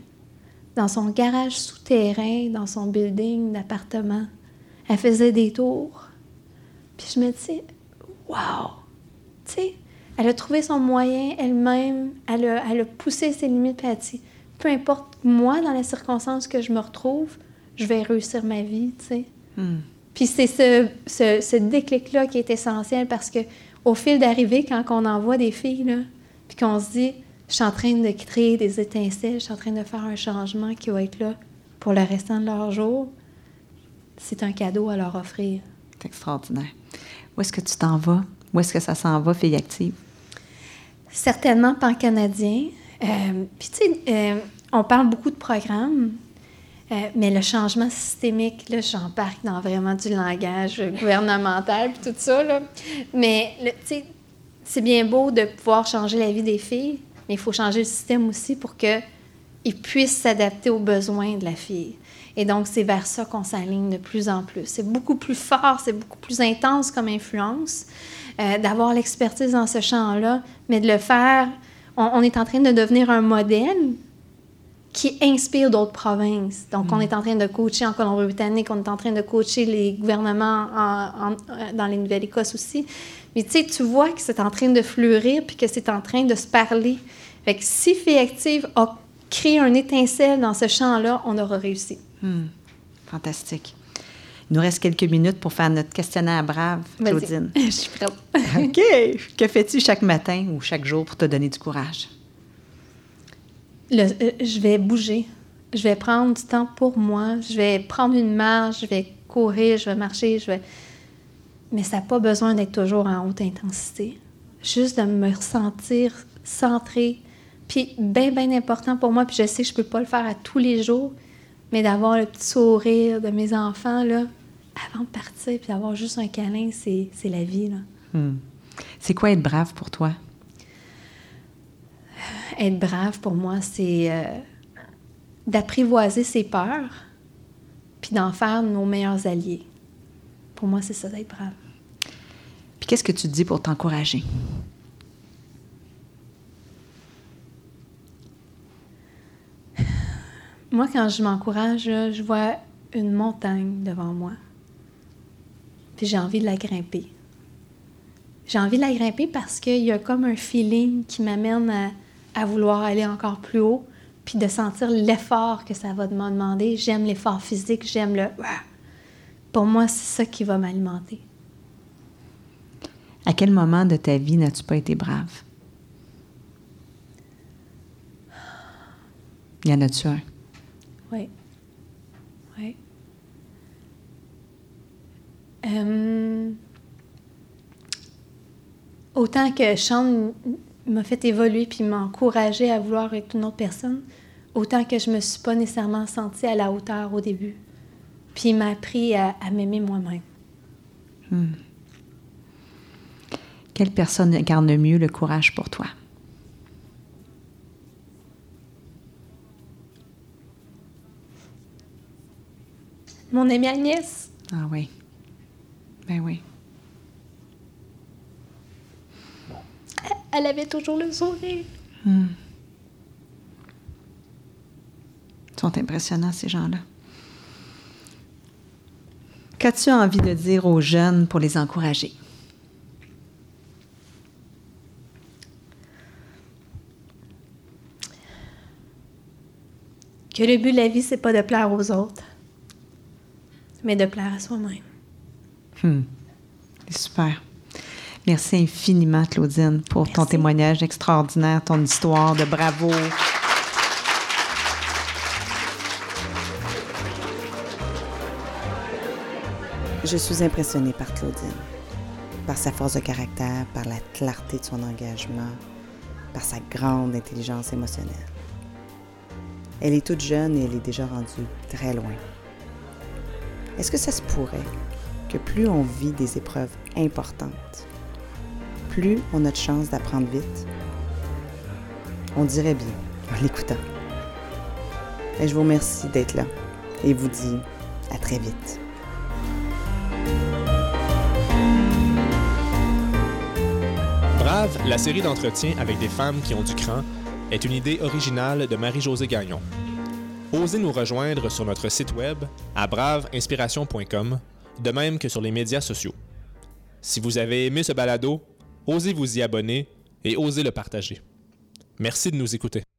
Dans son garage souterrain, dans son building d'appartement. Elle faisait des tours. Puis je me dis, wow! Tu sais, elle a trouvé son moyen elle-même, elle a poussé ses limites, puis elle a dit, peu importe moi, dans les circonstances que je me retrouve, je vais réussir ma vie, tu sais. Mm. Puis c'est ce déclic-là qui est essentiel parce qu'au fil d'arrivée, quand on envoie des filles, là, puis qu'on se dit, je suis en train de créer des étincelles, je suis en train de faire un changement qui va être là pour le restant de leur jour, c'est un cadeau à leur offrir. C'est extraordinaire. Où est-ce que tu t'en vas? Où est-ce que ça s'en va, Filles Actives? Certainement pan-canadien. Puis, tu sais, on parle beaucoup de programmes, mais le changement systémique, là, j'embarque dans vraiment du langage gouvernemental puis tout ça, là. Mais, tu sais, c'est bien beau de pouvoir changer la vie des filles, mais il faut changer le système aussi pour qu'ils puissent s'adapter aux besoins de la fille. Et donc, c'est vers ça qu'on s'aligne de plus en plus. C'est beaucoup plus fort, c'est beaucoup plus intense comme influence, d'avoir l'expertise dans ce champ-là, mais de le faire... On est en train de devenir un modèle qui inspire d'autres provinces. Donc, on est en train de coacher en Colombie-Britannique, on est en train de coacher les gouvernements dans les Nouvelle-Écosse aussi. Mais tu sais, tu vois que c'est en train de fleurir puis que c'est en train de se parler. Fait que si Filles Actives a créé un étincelle dans ce champ-là, on aura réussi. Fantastique. Il nous reste quelques minutes pour faire notre questionnaire Brave, Claudine. Vas-y. Je suis prête. OK. Que fais-tu chaque matin ou chaque jour pour te donner du courage? Je vais bouger. Je vais prendre du temps pour moi. Je vais prendre une marche. Je vais courir. Je vais marcher. Mais ça n'a pas besoin d'être toujours en haute intensité. Juste de me ressentir centrée. Puis, bien, bien important pour moi. Puis, je sais que je ne peux pas le faire à tous les jours, mais d'avoir le petit sourire de mes enfants, là, avant de partir, puis d'avoir juste un câlin, c'est la vie, là. C'est quoi être brave pour toi? Être brave, pour moi, c'est d'apprivoiser ses peurs puis d'en faire nos meilleurs alliés. Pour moi, c'est ça, d'être brave. Puis qu'est-ce que tu te dis pour t'encourager? Moi, quand je m'encourage, là, je vois une montagne devant moi. Puis j'ai envie de la grimper. J'ai envie de la grimper parce qu'il y a comme un feeling qui m'amène à vouloir aller encore plus haut, puis de sentir l'effort que ça va me demander. J'aime l'effort physique, j'aime le... Pour moi, c'est ça qui va m'alimenter. À quel moment de ta vie n'as-tu pas été brave? Y en a-tu un? Oui. Autant que Sean m'a fait évoluer puis m'a encouragée à vouloir être une autre personne, autant que je me suis pas nécessairement sentie à la hauteur au début. Puis il m'a appris à m'aimer moi-même. Quelle personne incarne mieux le courage pour toi? Mon amie Agnès. Ah oui. Ben oui. Elle avait toujours le sourire. Ils sont impressionnants, ces gens-là. Qu'as-tu envie de dire aux jeunes pour les encourager? Que le but de la vie, c'est pas de plaire aux autres, mais de plaire à soi-même. Super. Merci infiniment, Claudine, pour ton témoignage extraordinaire, ton histoire de bravo. Je suis impressionnée par Claudine, par sa force de caractère, par la clarté de son engagement, par sa grande intelligence émotionnelle. Elle est toute jeune et elle est déjà rendue très loin. Est-ce que ça se pourrait que plus on vit des épreuves importantes, plus on a de chance d'apprendre vite? On dirait bien en l'écoutant. Et je vous remercie d'être là et vous dis à très vite. Brave, la série d'entretiens avec des femmes qui ont du cran, est une idée originale de Marie-Josée Gagnon. Osez nous rejoindre sur notre site web à braveinspiration.com, de même que sur les médias sociaux. Si vous avez aimé ce balado, osez vous y abonner et osez le partager. Merci de nous écouter.